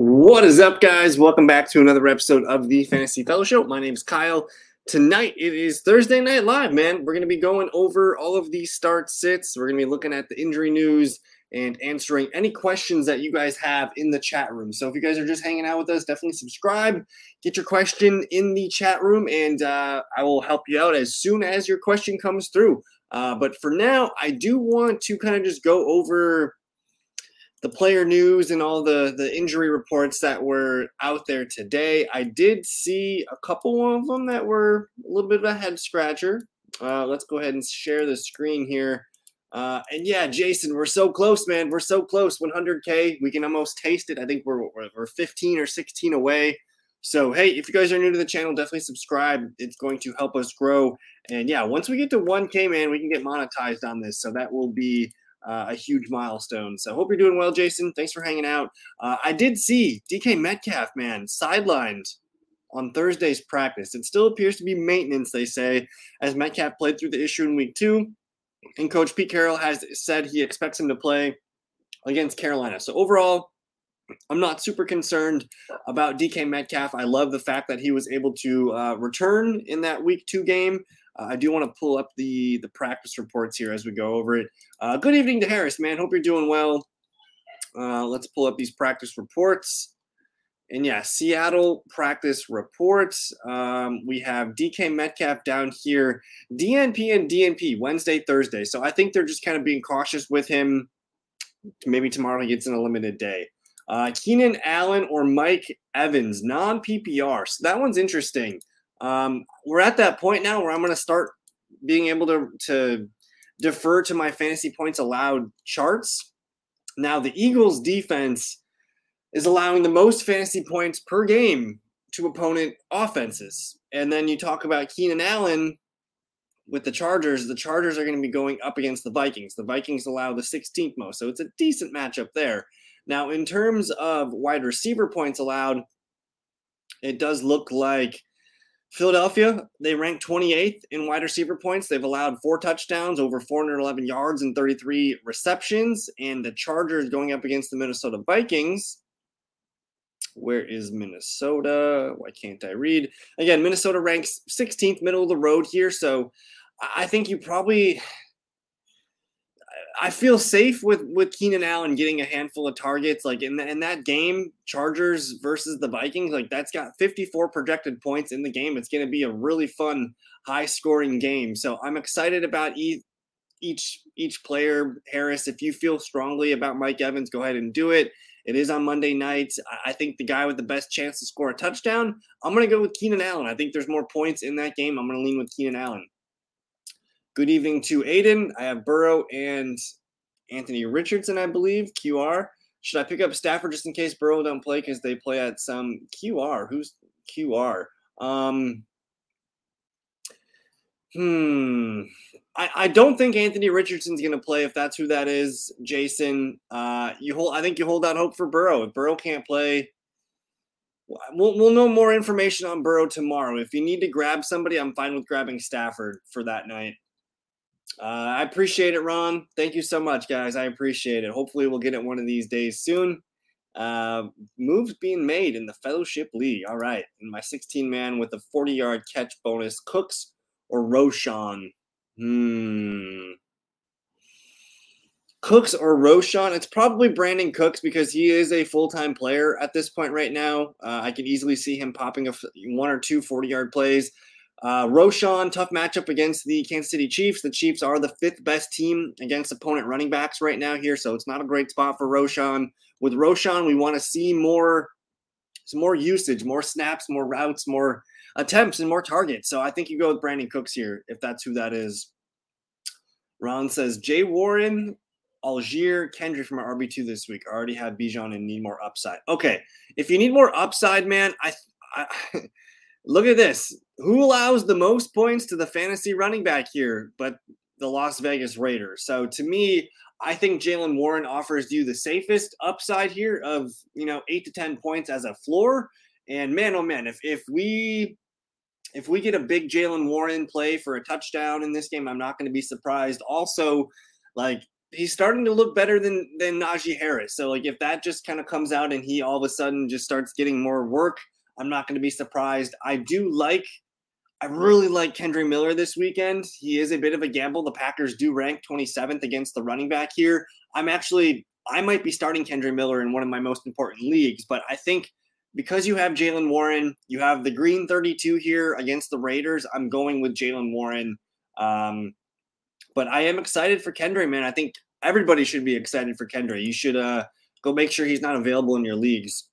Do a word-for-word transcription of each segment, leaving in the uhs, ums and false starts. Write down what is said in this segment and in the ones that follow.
What is up, guys? Welcome back to another episode of the Fantasy Fellowship. My name is Kyle. Tonight, it is Thursday Night Live, man. We're going to be going over all of the start sits. We're going to be looking at the injury news and answering any questions that you guys have in the chat room. So if you guys are just hanging out with us, definitely subscribe. Get your question in the chat room, and uh, I will help you out as soon as your question comes through. Uh, but for now, I do want to kind of just go over the player news and all the, the injury reports that were out there today. I did see a couple of them that were a little bit of a head scratcher. Uh, let's go ahead and share the screen here. Uh, and yeah, Jason, we're so close, man. We're so close. one hundred K. We can almost taste it. I think we're, we're, we're fifteen or sixteen away. So, hey, if you guys are new to the channel, definitely subscribe. It's going to help us grow. And yeah, once we get to one K, man, we can get monetized on this. So that will be Uh, a huge milestone. So hope you're doing well, Jason. Thanks for hanging out. Uh, I did see D K Metcalf, man, sidelined on Thursday's practice. It still appears to be maintenance, they say, as Metcalf played through the issue in week two. And Coach Pete Carroll has said he expects him to play against Carolina. So overall, I'm not super concerned about D K Metcalf. I love the fact that he was able to uh, return in that week two game. I do want to pull up the, the practice reports here as we go over it. Uh, good evening to Harris, man. Hope you're doing well. Uh, let's pull up these practice reports. And, yeah, Seattle practice reports. Um, we have D K Metcalf down here. D N P and D N P, Wednesday, Thursday. So I think they're just kind of being cautious with him. Maybe tomorrow he gets in a limited day. Uh, Keenan Allen or Mike Evans, non-P P R. So that one's interesting. Um, we're at that point now where I'm going to start being able to, to defer to my fantasy points allowed charts. Now, the Eagles defense is allowing the most fantasy points per game to opponent offenses. And then you talk about Keenan Allen with the Chargers. The Chargers are going to be going up against the Vikings. The Vikings allow the sixteenth most, so it's a decent matchup there. Now, in terms of wide receiver points allowed, it does look like Philadelphia, they rank twenty-eighth in wide receiver points. They've allowed four touchdowns, over four hundred eleven yards, and thirty-three receptions. And the Chargers going up against the Minnesota Vikings. Where is Minnesota? Why can't I read? Again, Minnesota ranks sixteenth, middle of the road here. So I think you probably – I feel safe with, with Keenan Allen getting a handful of targets. Like in, the, in that game, Chargers versus the Vikings, like that's got fifty-four projected points in the game. It's going to be a really fun, high-scoring game. So I'm excited about each, each each player. Harris, if you feel strongly about Mike Evans, go ahead and do it. It is on Monday night. I think the guy with the best chance to score a touchdown, I'm going to go with Keenan Allen. I think there's more points in that game. I'm going to lean with Keenan Allen. Good evening to Aiden. I have Burrow and Anthony Richardson, I believe, Q R. Should I pick up Stafford just in case Burrow don't play because they play at some Q R? Who's Q R? Um, hmm. I, I don't think Anthony Richardson's going to play if that's who that is, Jason. Uh, you hold. I think you hold out hope for Burrow. If Burrow can't play, We'll, we'll know more information on Burrow tomorrow. If you need to grab somebody, I'm fine with grabbing Stafford for that night. Uh, I appreciate it, Ron. Thank you so much, guys. I appreciate it. Hopefully we'll get it one of these days soon. Uh, moves being made in the Fellowship League. All right. In my sixteen-man with a forty-yard catch bonus, Cooks or Roschon? Hmm. Cooks or Roschon? It's probably Brandon Cooks because he is a full-time player at this point right now. Uh, I can easily see him popping a f- one or two forty-yard plays. Uh, Roschon, tough matchup against the Kansas City Chiefs. The Chiefs are the fifth best team against opponent running backs right now here, so it's not a great spot for Roschon. With Roschon, we want to see more, some more usage, more snaps, more routes, more attempts, and more targets. So I think you go with Brandon Cooks here, if that's who that is. Ron says, Jay Warren, Algier, Kendrick from our R B two this week. I already have Bijan and need more upside. Okay, if you need more upside, man, I, I look at this. Who allows the most points to the fantasy running back here but the Las Vegas Raiders? So to me, I think Jaylen Warren offers you the safest upside here of, you know, eight to ten points as a floor. And man, oh man, if if we if we get a big Jaylen Warren play for a touchdown in this game, I'm not going to be surprised. Also, like he's starting to look better than than Najee Harris. So like if that just kind of comes out and he all of a sudden just starts getting more work, I'm not going to be surprised. I do like, I really like Kendre Miller this weekend. He is a bit of a gamble. The Packers do rank twenty-seventh against the running back here. I'm actually, I might be starting Kendre Miller in one of my most important leagues, but I think because you have Jaylen Warren, you have the green thirty-two here against the Raiders. I'm going with Jaylen Warren. Um, but I am excited for Kendre, man. I think everybody should be excited for Kendre. You should uh, go make sure he's not available in your leagues.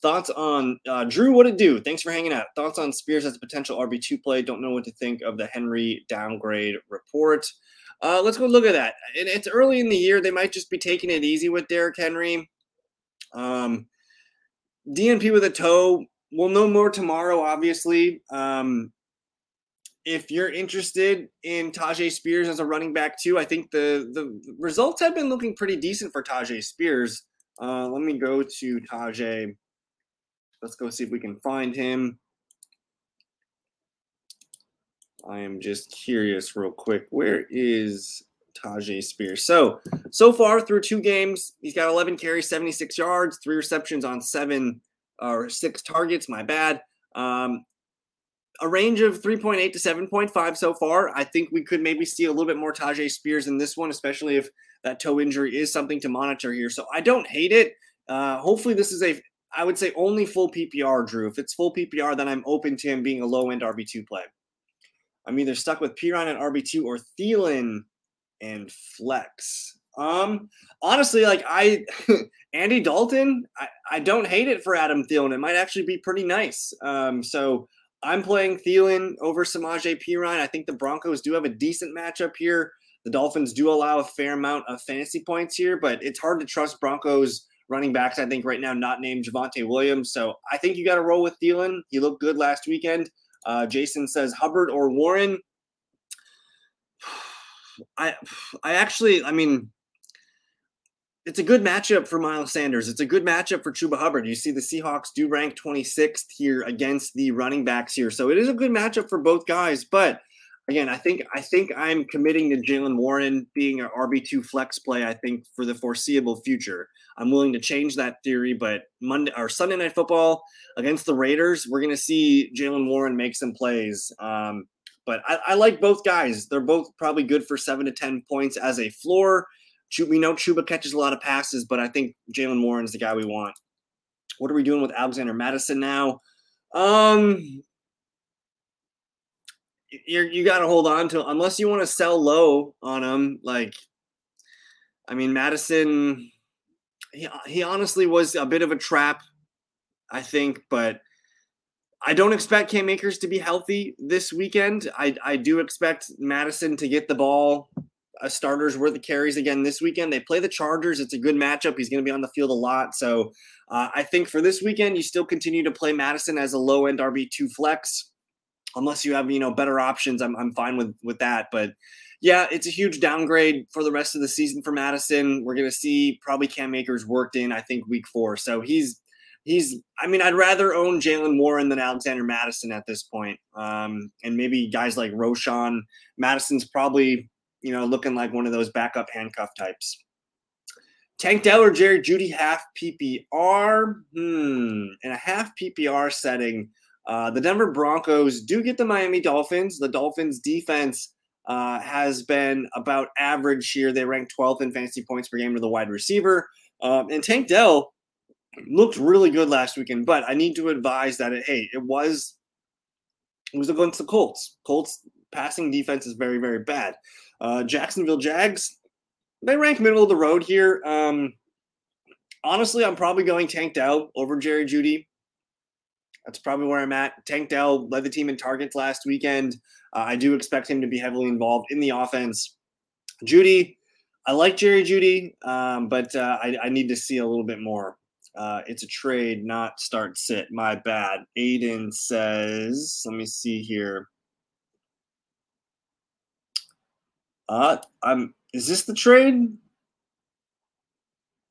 Thoughts on uh, Drew, what it do? Thanks for hanging out. Thoughts on Spears as a potential R B two play. Don't know what to think of the Henry downgrade report. Uh, let's go look at that. It, it's early in the year. They might just be taking it easy with Derrick Henry. Um, D N P with a toe. We'll know more tomorrow, obviously. Um, if you're interested in Tyjae Spears as a running back too, I think the, the results have been looking pretty decent for Tyjae Spears. Uh, let me go to Tyjae. Let's go see if we can find him. I am just curious real quick. Where is Tyjae Spears? So, so far through two games, he's got eleven carries, seventy-six yards, three receptions on seven or six targets. My bad. Um, a range of three point eight to seven point five so far. I think we could maybe see a little bit more Tyjae Spears in this one, especially if that toe injury is something to monitor here. So I don't hate it. Uh, hopefully this is a, I would say only full P P R, Drew. If it's full P P R, then I'm open to him being a low-end R B two play. I'm either stuck with Perine at R B two or Thielen and flex. Um, honestly, like I, Andy Dalton, I, I don't hate it for Adam Thielen. It might actually be pretty nice. Um, so I'm playing Thielen over Samaje Perine. I think the Broncos do have a decent matchup here. The Dolphins do allow a fair amount of fantasy points here, but it's hard to trust Broncos running backs, I think, right now, not named Javonte Williams. So I think you got to roll with Thielen. He looked good last weekend. Uh, Jason says Hubbard or Warren. I I actually, I mean, it's a good matchup for Miles Sanders. It's a good matchup for Chuba Hubbard. You see the Seahawks do rank twenty-sixth here against the running backs here. So it is a good matchup for both guys. But again, I think I think I'm committing to Jaylen Warren being an R B two flex play, I think, for the foreseeable future. I'm willing to change that theory, but Monday or Sunday Night Football against the Raiders, we're going to see Jaylen Warren make some plays. Um, but I, I like both guys. They're both probably good for seven to ten points as a floor. We know Chuba catches a lot of passes, but I think Jaylen Warren's the guy we want. What are we doing with Alexander Mattison now? Um, you're, you got to hold on to him unless you want to sell low on him. Like, I mean, Madison. He, he honestly was a bit of a trap, I think, but I don't expect Cam Akers to be healthy this weekend. I, I do expect Madison to get the ball a starter's worth of carries again this weekend. They play the Chargers. It's a good matchup. He's going to be on the field a lot. So uh, I think for this weekend, you still continue to play Madison as a low-end R B two flex, unless you have, you know, better options. I'm I'm fine with, with that, but yeah, it's a huge downgrade for the rest of the season for Madison. We're going to see probably Cam Akers worked in, I think, week four. So he's, he's. I mean, I'd rather own Jaylen Warren than Alexander Mattison at this point. Um, and maybe guys like Roschon. Madison's probably, you know, looking like one of those backup handcuff types. Tank Dell or Jerry Jeudy half P P R. Hmm. In a half P P R setting, uh, the Denver Broncos do get the Miami Dolphins. The Dolphins defense Uh, has been about average here. They rank twelfth in fantasy points per game to the wide receiver. Um, and Tank Dell looked really good last weekend, but I need to advise that, it, hey, it was it was against the Colts. Colts passing defense is very, very bad. Uh, Jacksonville Jags, they rank middle of the road here. Um, honestly, I'm probably going Tank Dell over Jerry Jeudy. That's probably where I'm at. Tank Dell led the team in targets last weekend. Uh, I do expect him to be heavily involved in the offense. Jeudy, I like Jerry Jeudy, um, but uh, I, I need to see a little bit more. Uh, it's a trade, not start sit. My bad. Aiden says, let me see here. Uh, I'm. Is this the trade?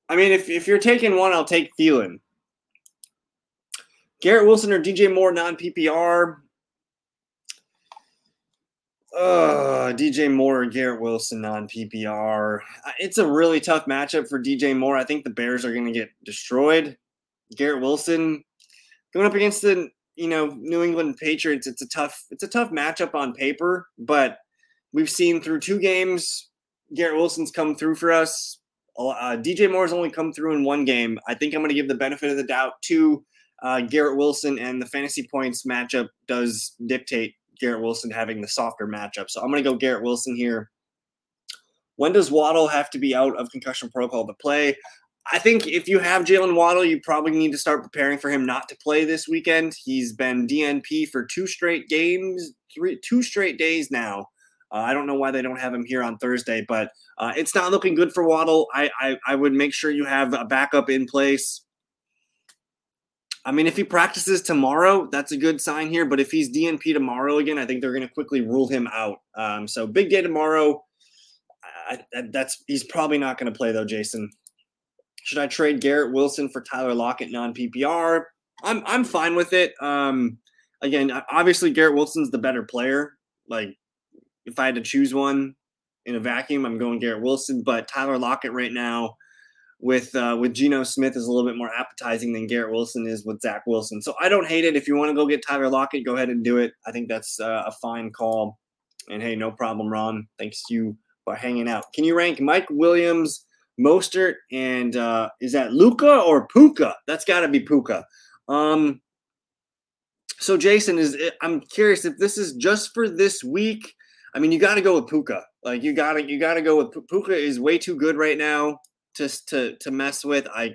I mean, if if you're taking one, I'll take Thielen. Garrett Wilson or D J Moore non P P R. Uh, D J Moore and Garrett Wilson non-P P R. It's a really tough matchup for D J Moore. I think the Bears are going to get destroyed. Garrett Wilson going up against the, you know, New England Patriots. It's a tough, it's a tough matchup on paper, but we've seen through two games, Garrett Wilson's come through for us. Uh, D J Moore's only come through in one game. I think I'm going to give the benefit of the doubt to uh, Garrett Wilson, and the fantasy points matchup does dictate Garrett Wilson having the softer matchup. So I'm going to go Garrett Wilson here. When does Waddle have to be out of concussion protocol to play? I think if you have Jaylen Waddle, you probably need to start preparing for him not to play this weekend. He's been D N P for two straight games, three, two straight days now. Uh, I don't know why they don't have him here on Thursday, but uh, it's not looking good for Waddle. I, I, I would make sure you have a backup in place. I mean, if he practices tomorrow, that's a good sign here. But if he's D N P tomorrow again, I think they're going to quickly rule him out. Um, so big day tomorrow. I, that's he's probably not going to play, though, Jason. Should I trade Garrett Wilson for Tyler Lockett non-P P R? I'm I'm fine with it. Um, again, obviously, Garrett Wilson's the better player. Like, if I had to choose one in a vacuum, I'm going Garrett Wilson. But Tyler Lockett right now, with uh, with Geno Smith is a little bit more appetizing than Garrett Wilson is with Zach Wilson. So I don't hate it. If you want to go get Tyler Lockett, go ahead and do it. I think that's uh, a fine call. And, hey, no problem, Ron. Thanks you for hanging out. Can you rank Mike Williams, Mostert, and uh, is that Luka or Puka? That's got to be Puka. Um, so, Jason, is I'm curious if this is just for this week. I mean, you got to go with Puka. Like, you got to you got to go with Puka is way too good right now. Just to, to mess with, I,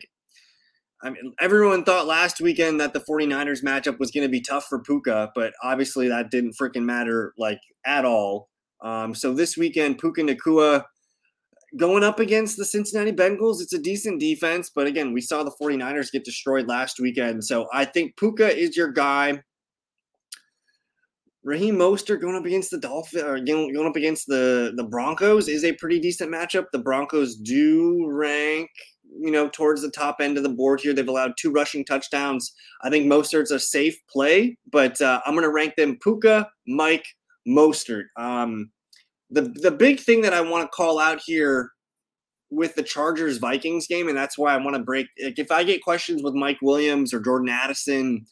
I mean, everyone thought last weekend that the 49ers matchup was going to be tough for Puka, but obviously that didn't freaking matter, like, at all. Um, so this weekend, Puka Nacua going up against the Cincinnati Bengals. It's a decent defense, but again, we saw the 49ers get destroyed last weekend. So I think Puka is your guy. Raheem Mostert going up against the Dolphins or going up against the, the Broncos is a pretty decent matchup. The Broncos do rank, you know, towards the top end of the board here. They've allowed two rushing touchdowns. I think Mostert's a safe play, but uh, I'm going to rank them Puka, Mike, Mostert. Um, the the big thing that I want to call out here with the Chargers Vikings game, and that's why I want to break. Like, if I get questions with Mike Williams or Jordan Addison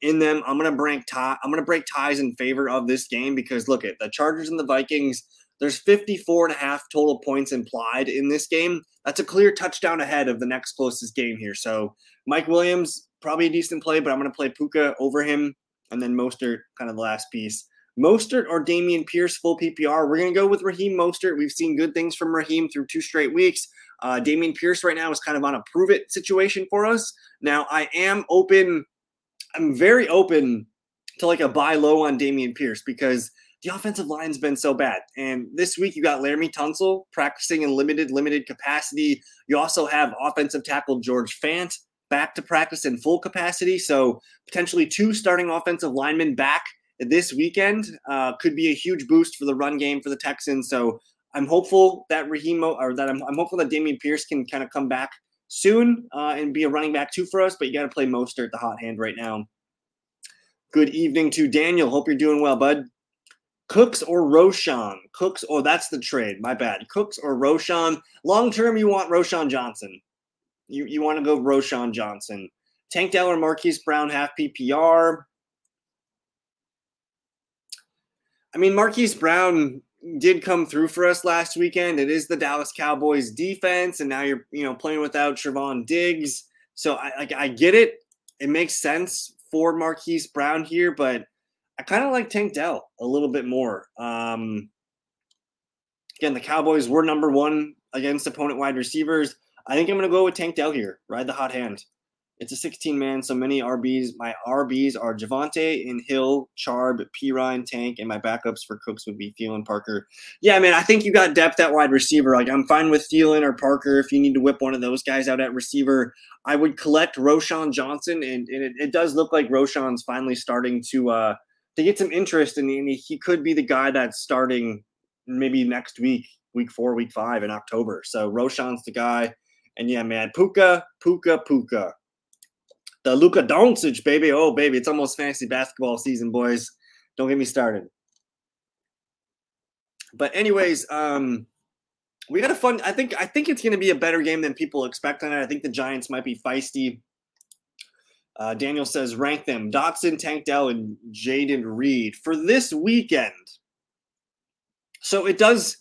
in them, I'm gonna break tie. I'm gonna break ties in favor of this game because look at the Chargers and the Vikings. There's fifty-four and a half total points implied in this game. That's a clear touchdown ahead of the next closest game here. So Mike Williams probably a decent play, but I'm gonna play Puka over him, and then Mostert kind of the last piece. Mostert or Dameon Pierce full P P R. We're gonna go with Raheem Mostert. We've seen good things from Raheem through two straight weeks. Uh, Dameon Pierce right now is kind of on a prove it situation for us. Now I am open. I'm very open to like a buy low on Dameon Pierce because the offensive line's been so bad. And this week you got Laramie Tunsil practicing in limited, limited capacity. You also have offensive tackle George Fant back to practice in full capacity. So potentially two starting offensive linemen back this weekend uh, could be a huge boost for the run game for the Texans. So I'm hopeful that Raheem or that I'm, I'm hopeful that Dameon Pierce can kind of come back soon uh, and be a running back two for us, but you got to play Mostert at the hot hand right now. Good evening to Daniel. Hope you're doing well, bud. Cooks or Roschon? Cooks, oh, that's the trade. My bad. Cooks or Roschon? Long-term, you want Roschon Johnson. You you want to go Roschon Johnson. Tank Dell or Marquise Brown, half P P R. I mean, Marquise Brown did come through for us last weekend. It is the Dallas Cowboys defense, and now you're you know playing without Trevon Diggs. So I like I get it. It makes sense for Marquise Brown here, but I kind of like Tank Dell a little bit more. Um, again, the Cowboys were number one against opponent wide receivers. I think I'm going to go with Tank Dell here. Ride the hot hand. It's a sixteen-man, so many R Bs. My R Bs are Javonte and Hill, Charb, Perine, Tank, and my backups for Cooks would be Thielen, Parker. Yeah, man, I think you got depth at wide receiver. Like, I'm fine with Thielen or Parker if you need to whip one of those guys out at receiver. I would collect Roschon Johnson, and, and it, it does look like Roschon's finally starting to uh, to get some interest, and in, he could be the guy that's starting maybe next week, week four, week five in October. So Roschon's the guy. And, yeah, man, Puka, Puka, Puka. The Luka Doncic, baby. Oh, baby. It's almost fantasy basketball season, boys. Don't get me started. But anyways, um, we had a fun. I think I think it's going to be a better game than people expect on it. I think the Giants might be feisty. Uh, Daniel says, rank them: Dotson, Tank Dell, and Jayden Reed for this weekend. So it does,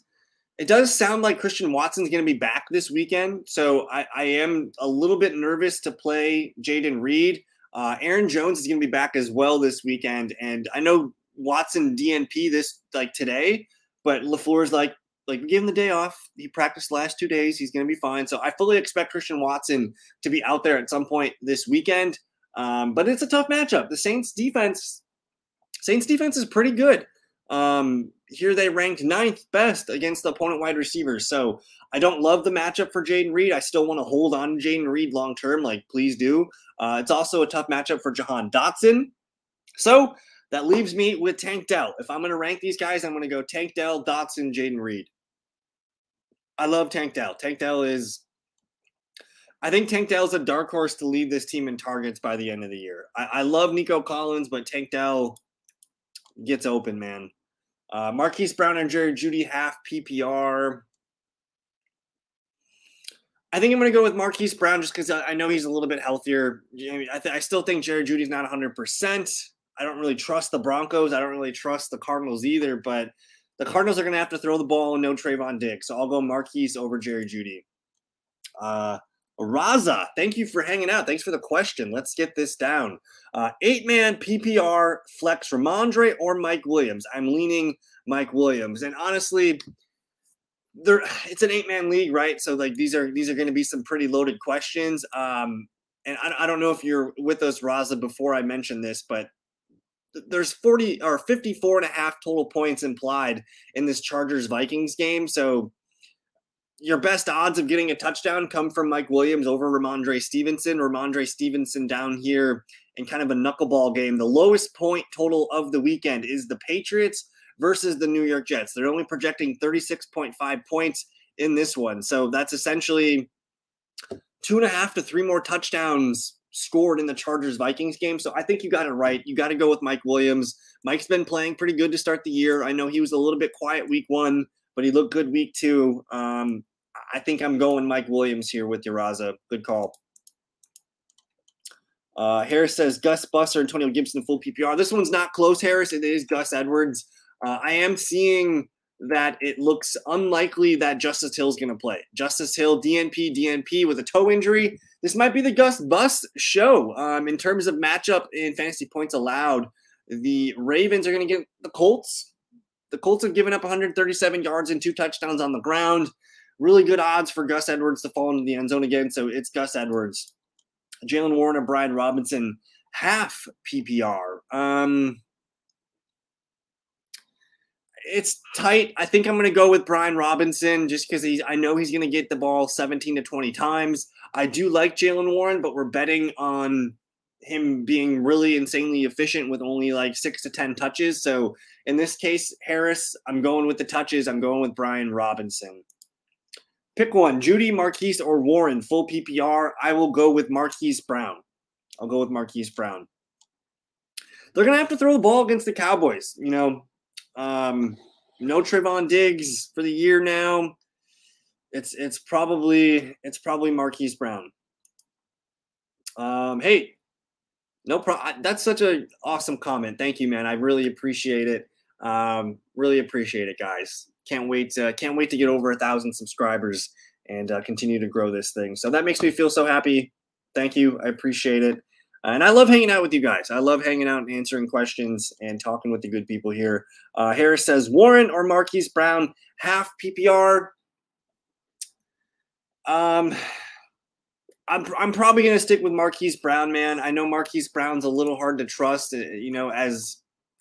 it does sound like Christian Watson's going to be back this weekend. So I, I am a little bit nervous to play Jayden Reed. Uh, Aaron Jones is going to be back as well this weekend, and I know Watson D N P this like today, but LaFleur's like, like give him the day off. He practiced the last two days. He's going to be fine. So I fully expect Christian Watson to be out there at some point this weekend. Um, but it's a tough matchup. The Saints defense, Saints defense is pretty good. Um, here they ranked ninth best against the opponent wide receivers. So I don't love the matchup for Jayden Reed. I still want to hold on to Jayden Reed long-term. Like, please do. Uh, it's also a tough matchup for Jahan Dotson. So that leaves me with Tank Dell. If I'm going to rank these guys, I'm going to go Tank Dell, Dotson, Jayden Reed. I love Tank Dell. Tank Dell is, I think Tank Dell is a dark horse to lead this team in targets by the end of the year. I, I love Nico Collins, but Tank Dell gets open, man. Uh, Marquise Brown and Jerry Jeudy half P P R. I think I'm going to go with Marquise Brown just because I know he's a little bit healthier. I, th- I still think Jerry Judy's not one hundred percent. I don't really trust the Broncos. I don't really trust the Cardinals either, but the Cardinals are going to have to throw the ball and no Trayvon Diggs. So I'll go Marquise over Jerry Jeudy. Uh, Raza, thank you for hanging out. Thanks for the question. Let's get this down. Uh, eight-man P P R flex Ramondre or Mike Williams. I'm leaning Mike Williams. And honestly, there it's an eight-man league, right? So like these are these are going to be some pretty loaded questions. Um, and I, I don't know if you're with us, Raza, before I mentioned this, but there's forty or fifty-four and a half total points implied in this Chargers-Vikings game. So your best odds of getting a touchdown come from Mike Williams over Ramondre Stevenson. Ramondre Stevenson down here in kind of a knuckleball game. The lowest point total of the weekend is the Patriots versus the New York Jets. They're only projecting thirty-six point five points in this one. So that's essentially two and a half to three more touchdowns scored in the Chargers-Vikings game. So I think you got it right. You got to go with Mike Williams. Mike's been playing pretty good to start the year. I know he was a little bit quiet week one, but he looked good week two. Um, I think I'm going Mike Williams here with Uraza. Good call. Uh, Harris says Gus Buster, Antonio Gibson, full P P R. This one's not close, Harris. It is Gus Edwards. Uh, I am seeing that it looks unlikely that Justice Hill's going to play. Justice Hill, D N P, D N P with a toe injury. This might be the Gus Bust show. Um, in terms of matchup in fantasy points allowed, the Ravens are going to get the Colts. The Colts have given up one hundred thirty-seven yards and two touchdowns on the ground. Really good odds for Gus Edwards to fall into the end zone again, so it's Gus Edwards. Jaylen Warren or Brian Robinson, half P P R. Um, it's tight. I think I'm going to go with Brian Robinson just because he's. I know he's going to get the ball seventeen to twenty times. I do like Jaylen Warren, but we're betting on him being really insanely efficient with only like six to ten touches. So in this case, Harris, I'm going with the touches. I'm going with Brian Robinson. Pick one, Jeudy, Marquise, or Warren, full P P R. I will go with Marquise Brown. I'll go with Marquise Brown. They're going to have to throw the ball against the Cowboys. You know, um, no Trayvon Diggs for the year now. It's, it's probably, it's probably Marquise Brown. Um, hey, no problem. That's such an awesome comment. Thank you, man. I really appreciate it. Um, really appreciate it, guys. Can't wait to, can't wait to get over a thousand subscribers and uh, continue to grow this thing. So that makes me feel so happy. Thank you. I appreciate it. Uh, and I love hanging out with you guys. I love hanging out and answering questions and talking with the good people here. Uh, Harris says Warren or Marquise Brown, half P P R. Um... I'm I'm probably going to stick with Marquise Brown, man. I know Marquise Brown's a little hard to trust, you know, as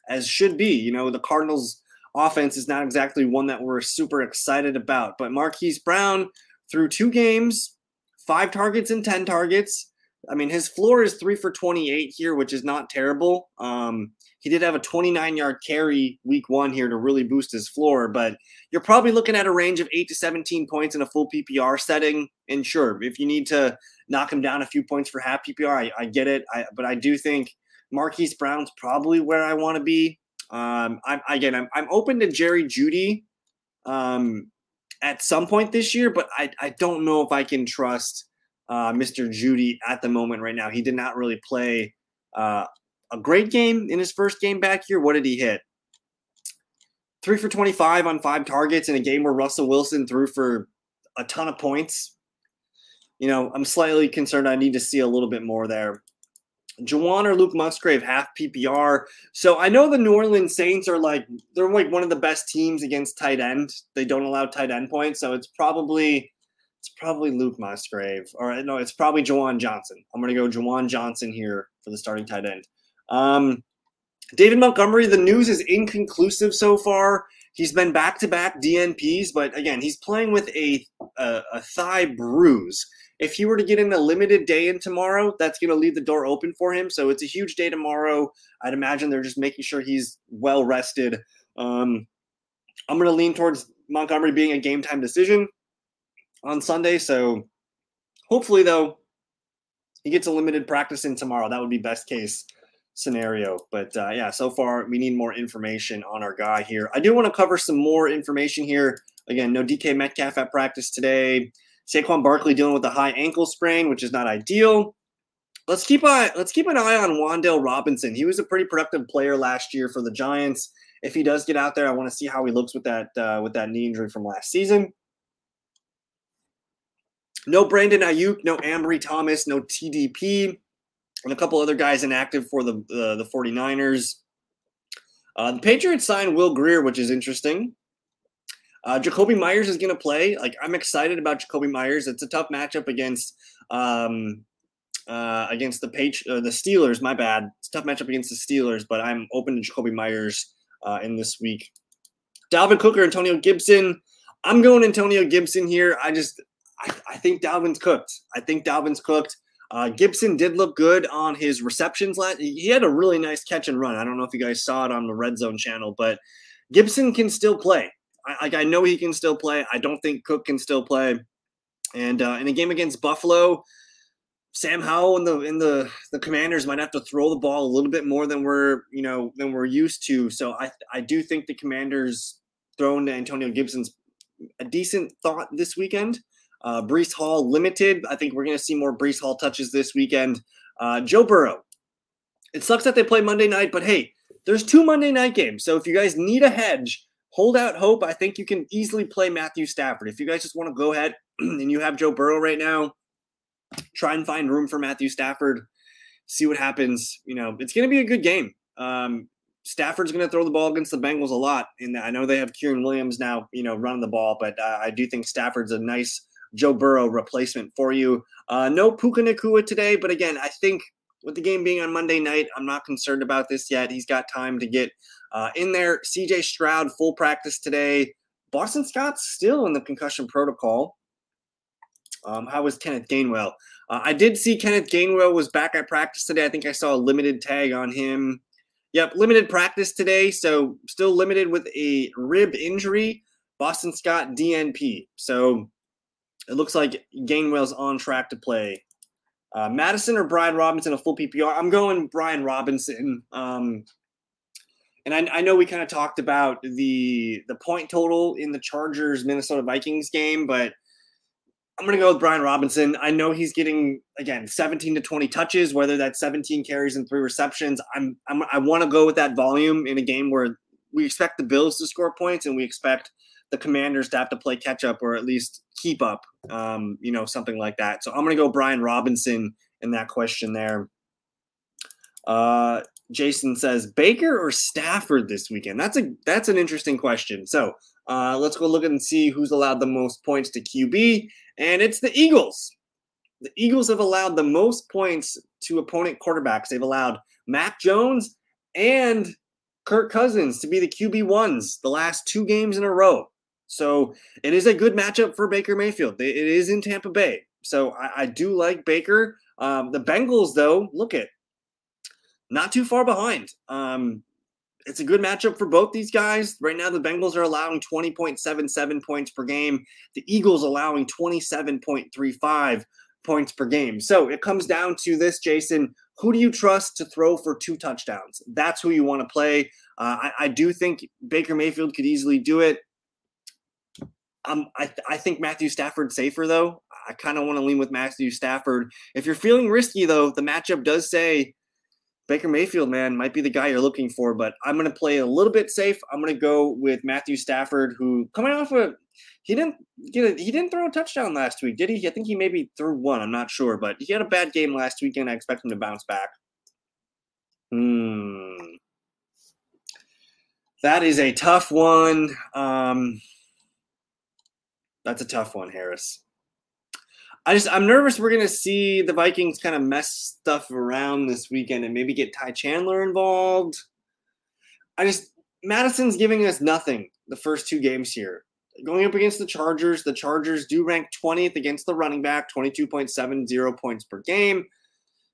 as should be. You know, the Cardinals' offense is not exactly one that we're super excited about. But Marquise Brown, through two games, five targets and ten targets. I mean, his floor is three for twenty-eight here, which is not terrible. Um, he did have a twenty-nine-yard carry week one here to really boost his floor, but you're probably looking at a range of eight to seventeen points in a full P P R setting. And sure, if you need to knock him down a few points for half P P R, I, I get it. I, but I do think Marquise Brown's probably where I want to be. Um, I'm, again, I'm, I'm open to Jerry Jeudy um, at some point this year, but I, I don't know if I can trust uh, Mister Jeudy at the moment right now. He did not really play uh, a great game in his first game back here. What did he hit? Three for twenty-five on five targets in a game where Russell Wilson threw for a ton of points. You know, I'm slightly concerned. I need to see a little bit more there. Juwan or Luke Musgrave, half P P R. So I know the New Orleans Saints are like, they're like one of the best teams against tight end. They don't allow tight end points. So it's probably, it's probably Luke Musgrave. Or no, it's probably Jawan Johnson. I'm going to go Jawan Johnson here for the starting tight end. Um, David Montgomery, the news is inconclusive so far. He's been back-to-back D N Ps, but again, he's playing with a, a, a thigh bruise. If he were to get in a limited day in tomorrow, that's going to leave the door open for him. So it's a huge day tomorrow. I'd imagine they're just making sure he's well-rested. Um, I'm going to lean towards Montgomery being a game-time decision on Sunday. So hopefully, though, he gets a limited practice in tomorrow. That would be best case scenario. But uh, yeah, so far we need more information on our guy here. I do want to cover some more information here. Again, no D K Metcalf at practice today. Saquon Barkley dealing with a high ankle sprain, which is not ideal. Let's keep eye, let's keep an eye on Wan'Dale Robinson. He was a pretty productive player last year for the Giants. If he does get out there, I want to see how he looks with that uh, with that knee injury from last season. No Brandon Ayuk, no Ambry Thomas, no T D P. And a couple other guys inactive for the uh, the 49ers. Uh, the Patriots signed Will Grier, which is interesting. Uh, Jakobi Meyers is going to play. Like, I'm excited about Jakobi Meyers. It's a tough matchup against um, uh, against the Patri- uh, the Steelers. My bad. It's a tough matchup against the Steelers, but I'm open to Jakobi Meyers uh, in this week. Dalvin Cook or Antonio Gibson? I'm going Antonio Gibson here. I just I, I think Dalvin's cooked. I think Dalvin's cooked. Uh, Gibson did look good on his receptions. Last, he had a really nice catch and run. I don't know if you guys saw it on the Red Zone channel, but Gibson can still play. I, like I know he can still play. I don't think Cook can still play. And uh, in a game against Buffalo, Sam Howell and the in the the Commanders might have to throw the ball a little bit more than we're you know than we're used to. So I I do think the Commanders throwing to Antonio Gibson's a decent thought this weekend. Uh, Breece Hall limited. I think we're going to see more Breece Hall touches this weekend. Uh, Joe Burrow. It sucks that they play Monday night, but hey, there's two Monday night games. So if you guys need a hedge, hold out hope. I think you can easily play Matthew Stafford. If you guys just want to go ahead and you have Joe Burrow right now, try and find room for Matthew Stafford. See what happens. You know, it's going to be a good game. Um, Stafford's going to throw the ball against the Bengals a lot. And I know they have Kieran Williams now, you know, running the ball, but uh, I do think Stafford's a nice Joe Burrow replacement for you. Uh, no Puka Nacua today, but again, I think with the game being on Monday night, I'm not concerned about this yet. He's got time to get uh, in there. C J Stroud, full practice today. Boston Scott's still in the concussion protocol. Um, how was Kenneth Gainwell? Uh, I did see Kenneth Gainwell was back at practice today. I think I saw a limited tag on him. Yep, limited practice today, so still limited with a rib injury. Boston Scott D N P. So it looks like Gainwell's on track to play. Uh, Madison or Brian Robinson, a full P P R? I'm going Brian Robinson. Um, and I, I know we kind of talked about the the point total in the Chargers-Minnesota Vikings game, but I'm going to go with Brian Robinson. I know he's getting, again, seventeen to twenty touches, whether that's seventeen carries and three receptions. I'm, I'm I want to go with that volume in a game where we expect the Bills to score points and we expect the Commanders to have to play catch-up or at least keep up, um, you know, something like that. So I'm going to go Brian Robinson in that question there. Uh, Jason says, Baker or Stafford this weekend? That's a that's an interesting question. So uh, let's go look and see who's allowed the most points to Q B, and it's the Eagles. The Eagles have allowed the most points to opponent quarterbacks. They've allowed Mac Jones and Kirk Cousins to be the Q B ones the last two games in a row. So it is a good matchup for Baker Mayfield. It is in Tampa Bay. So I, I do like Baker. Um, the Bengals, though, look at not too far behind. Um, it's a good matchup for both these guys. Right now, the Bengals are allowing twenty point seven seven points per game. The Eagles allowing twenty-seven point three five points per game. So it comes down to this, Jason. Who do you trust to throw for two touchdowns? That's who you want to play. Uh, I, I do think Baker Mayfield could easily do it. Um, I, th- I think Matthew Stafford's safer, though. I kind of want to lean with Matthew Stafford. If you're feeling risky, though, the matchup does say Baker Mayfield, man, might be the guy you're looking for, but I'm going to play a little bit safe. I'm going to go with Matthew Stafford, who coming off a he didn't get a, he didn't throw a touchdown last week, did he? I think he maybe threw one. I'm not sure, but he had a bad game last weekend. I expect him to bounce back. Hmm. That is a tough one. Um, that's a tough one, Harris. I just, I'm nervous we're going to see the Vikings kind of mess stuff around this weekend and maybe get Ty Chandler involved. I just, Madison's giving us nothing the first two games here. Going up against the Chargers, the Chargers do rank twentieth against the running back, twenty-two point seven zero points per game.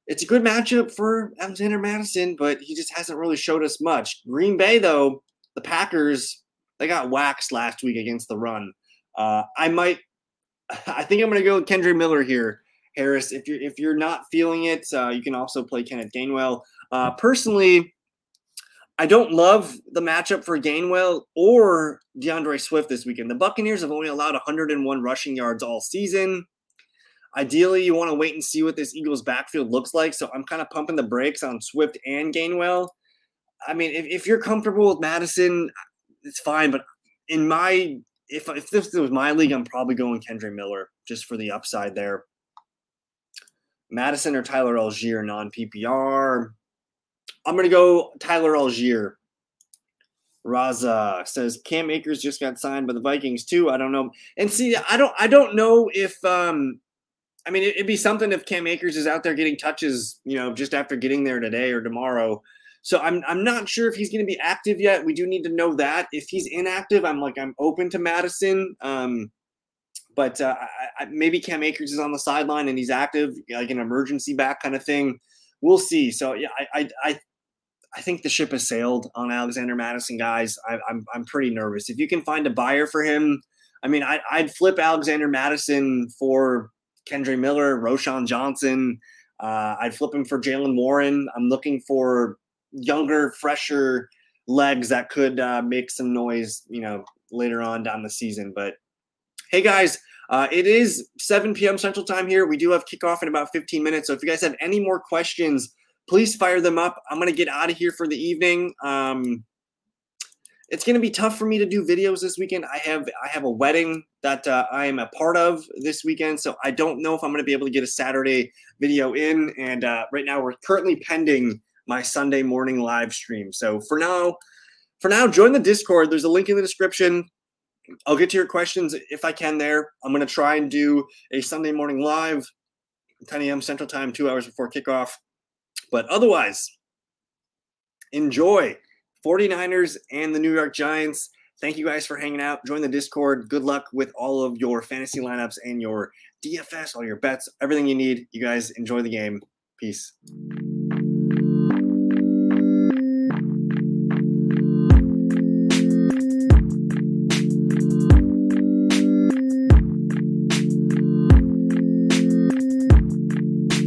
It's a good matchup for Alexander Mattison, but he just hasn't really showed us much. Green Bay, though, the Packers, they got waxed last week against the run. Uh, I might... I think I'm going to go with Kendre Miller here, Harris. If you're, if you're not feeling it, uh, you can also play Kenneth Gainwell. Uh, personally, I don't love the matchup for Gainwell or DeAndre Swift this weekend. The Buccaneers have only allowed one hundred one rushing yards all season. Ideally, you want to wait and see what this Eagles backfield looks like, so I'm kind of pumping the brakes on Swift and Gainwell. I mean, if, if you're comfortable with Madison, it's fine, but in my – If, if this was my league, I'm probably going Kendre Miller just for the upside there. Madison or Tyler Algier, non-P P R. I'm going to go Tyler Algier. Raza says Cam Akers just got signed by the Vikings too. I don't know. And see, I don't I don't know if um, – I mean, it, it'd be something if Cam Akers is out there getting touches, you know, just after getting there today or tomorrow. So I'm I'm not sure if he's going to be active yet. We do need to know that. If he's inactive, I'm like I'm open to Madison, um, but uh, I, I, maybe Cam Akers is on the sideline and he's active, like an emergency back kind of thing. We'll see. So yeah, I I I, I think the ship has sailed on Alexander Mattison, guys. I, I'm I'm pretty nervous. If you can find a buyer for him, I mean, I, I'd flip Alexander Mattison for Kendre Miller, Roschon Johnson. Uh, I'd flip him for Jaylen Warren. I'm looking for younger, fresher legs that could uh, make some noise, you know, later on down the season. But hey guys, uh, it is seven p.m. Central Time here. We do have kickoff in about fifteen minutes. So if you guys have any more questions, please fire them up. I'm going to get out of here for the evening. Um, it's going to be tough for me to do videos this weekend. I have, I have a wedding that uh, I am a part of this weekend. So I don't know if I'm going to be able to get a Saturday video in. And uh, right now we're currently pending my Sunday morning live stream. So for now, for now, join the Discord. There's a link in the description. I'll get to your questions if I can there. I'm going to try and do a Sunday morning live, ten a.m. Central Time, two hours before kickoff. But otherwise, enjoy forty-niners and the New York Giants. Thank you guys for hanging out. Join the Discord. Good luck with all of your fantasy lineups and your D F S, all your bets, everything you need. You guys enjoy the game. Peace.